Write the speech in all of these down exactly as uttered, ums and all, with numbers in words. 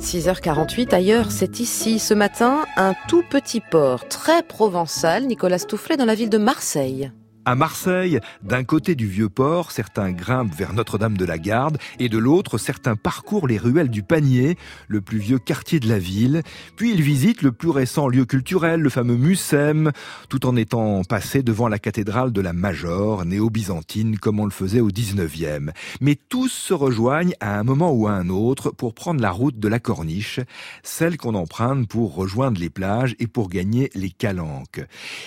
six heures quarante-huit, ailleurs, c'est ici. Ce matin, un tout petit port très provençal, Nicolas Stoufflet, dans la ville de Marseille. À Marseille, d'un côté du vieux port, certains grimpent vers Notre-Dame-de-la-Garde et de l'autre, certains parcourent les ruelles du Panier, le plus vieux quartier de la ville. Puis ils visitent le plus récent lieu culturel, le fameux Mucem, tout en étant passés devant la cathédrale de la Major, néo-byzantine comme on le faisait au dix-neuvième. Mais tous se rejoignent à un moment ou à un autre pour prendre la route de la Corniche, celle qu'on emprunte pour rejoindre les plages et pour gagner les calanques.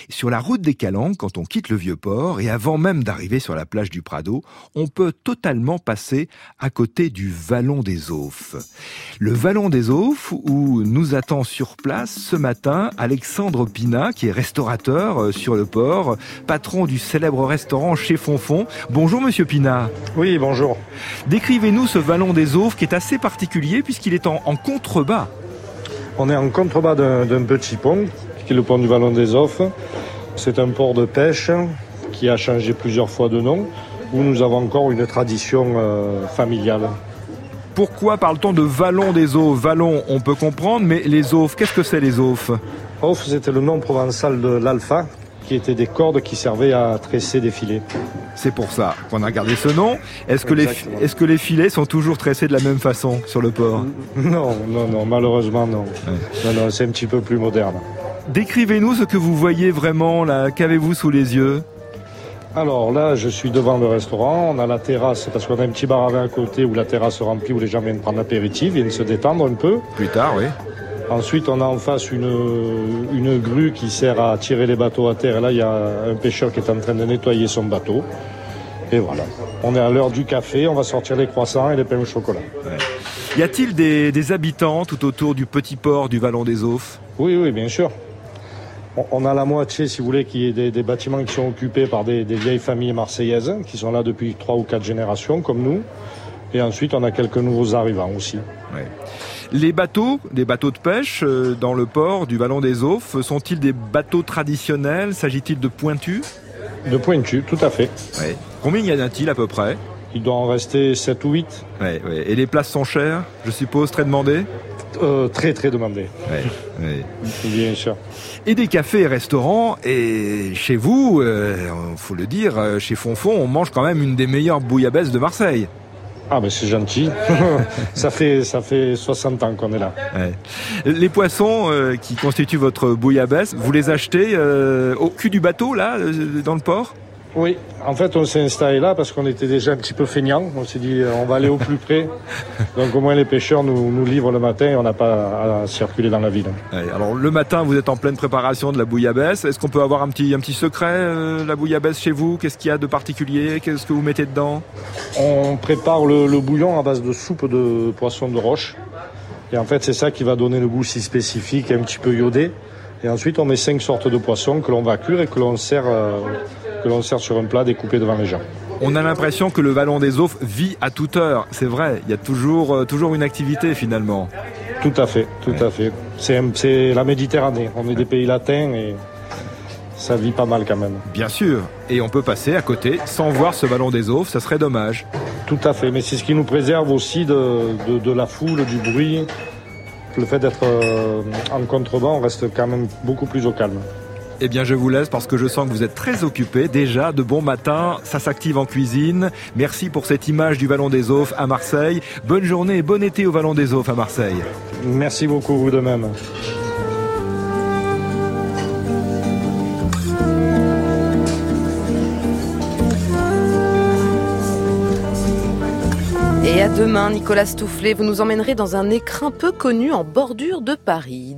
Sur la route des calanques, quand on quitte le vieux port, et avant même d'arriver sur la plage du Prado, on peut totalement passer à côté du Vallon des Auffes. Le Vallon des Auffes où nous attend sur place ce matin Alexandre Pinat, qui est restaurateur sur le port, patron du célèbre restaurant chez Fonfon. Bonjour Monsieur Pinat. Oui, bonjour. Décrivez-nous ce Vallon des Auffes qui est assez particulier puisqu'il est en, en contrebas. On est en contrebas d'un, d'un petit pont, qui est le pont du Vallon des Auffes. C'est un port de pêche qui a changé plusieurs fois de nom, où nous avons encore une tradition euh, familiale. Pourquoi parle-t-on de Vallon des Auffes ? Vallon, on peut comprendre, mais les Auffes, qu'est-ce que c'est les Auffes ? Auffes, c'était le nom provençal de l'alfa, qui étaient des cordes qui servaient à tresser des filets. C'est pour ça qu'on a gardé ce nom. Est-ce que, les, est-ce que les filets sont toujours tressés de la même façon sur le port ? Non, non, non, malheureusement non. Ouais. Non, non, c'est un petit peu plus moderne. Décrivez-nous ce que vous voyez vraiment, là. Qu'avez-vous sous les yeux ? Alors là, je suis devant le restaurant, on a la terrasse, parce qu'on a un petit bar à vin à côté où la terrasse se remplit, où les gens viennent prendre l'apéritif, viennent se détendre un peu. Plus tard, oui. Ensuite, on a en face une, une grue qui sert à tirer les bateaux à terre. Et là, il y a un pêcheur qui est en train de nettoyer son bateau. Et voilà, on est à l'heure du café, on va sortir les croissants et les pains au chocolat. Ouais. Y a-t-il des, des habitants tout autour du petit port du Vallon des Auffes ? Oui, oui, bien sûr. On a la moitié, si vous voulez, qui est des, des bâtiments qui sont occupés par des, des vieilles familles marseillaises qui sont là depuis trois ou quatre générations, comme nous. Et ensuite, on a quelques nouveaux arrivants aussi. Ouais. Les bateaux, des bateaux de pêche euh, dans le port du Vallon des Auffes, sont-ils des bateaux traditionnels ? S'agit-il de pointus ? De pointus, tout à fait. Ouais. Combien y en a-t-il à peu près ? Il doit en rester sept ou huit. Ouais, ouais. Et les places sont chères, je suppose, très demandées ? Euh, très très demandé. Oui, oui. Bien sûr. Et des cafés et restaurants, et chez vous, il euh, faut le dire, chez Fonfon, on mange quand même une des meilleures bouillabaisse de Marseille. Ah ben c'est gentil, ça, fait, ça fait soixante ans qu'on est là. Ouais. Les poissons euh, qui constituent votre bouillabaisse, vous les achetez euh, au cul du bateau, là, dans le port ? Oui, en fait on s'est installé là parce qu'on était déjà un petit peu feignants, on s'est dit on va aller au plus près, donc au moins les pêcheurs nous, nous livrent le matin et on n'a pas à circuler dans la ville. Alors le matin vous êtes en pleine préparation de la bouillabaisse, est-ce qu'on peut avoir un petit, un petit secret, euh, la bouillabaisse chez vous ? Qu'est-ce qu'il y a de particulier ? Qu'est-ce que vous mettez dedans ? On prépare le, le bouillon à base de soupe de poisson de roche et en fait c'est ça qui va donner le goût si spécifique et un petit peu iodé. Et ensuite on met cinq sortes de poissons que l'on va cuire et que l'on sert... Euh, que l'on sert sur un plat découpé devant les gens. On a l'impression que le Vallon des Auffes vit à toute heure. C'est vrai, il y a toujours, euh, toujours une activité finalement. Tout à fait, tout ouais. à fait. C'est, c'est la Méditerranée, on est des pays latins et ça vit pas mal quand même. Bien sûr, et on peut passer à côté sans voir ce Vallon des Auffes, ça serait dommage. Tout à fait, mais c'est ce qui nous préserve aussi de, de, de la foule, du bruit. Le fait d'être euh, en contrebas, on reste quand même beaucoup plus au calme. Eh bien, je vous laisse parce que je sens que vous êtes très occupé. Déjà, de bon matin, ça s'active en cuisine. Merci pour cette image du Vallon des Auffes à Marseille. Bonne journée et bon été au Vallon des Auffes à Marseille. Merci beaucoup, vous de même. Et à demain, Nicolas Stoufflet, vous nous emmènerez dans un écrin peu connu en bordure de Paris.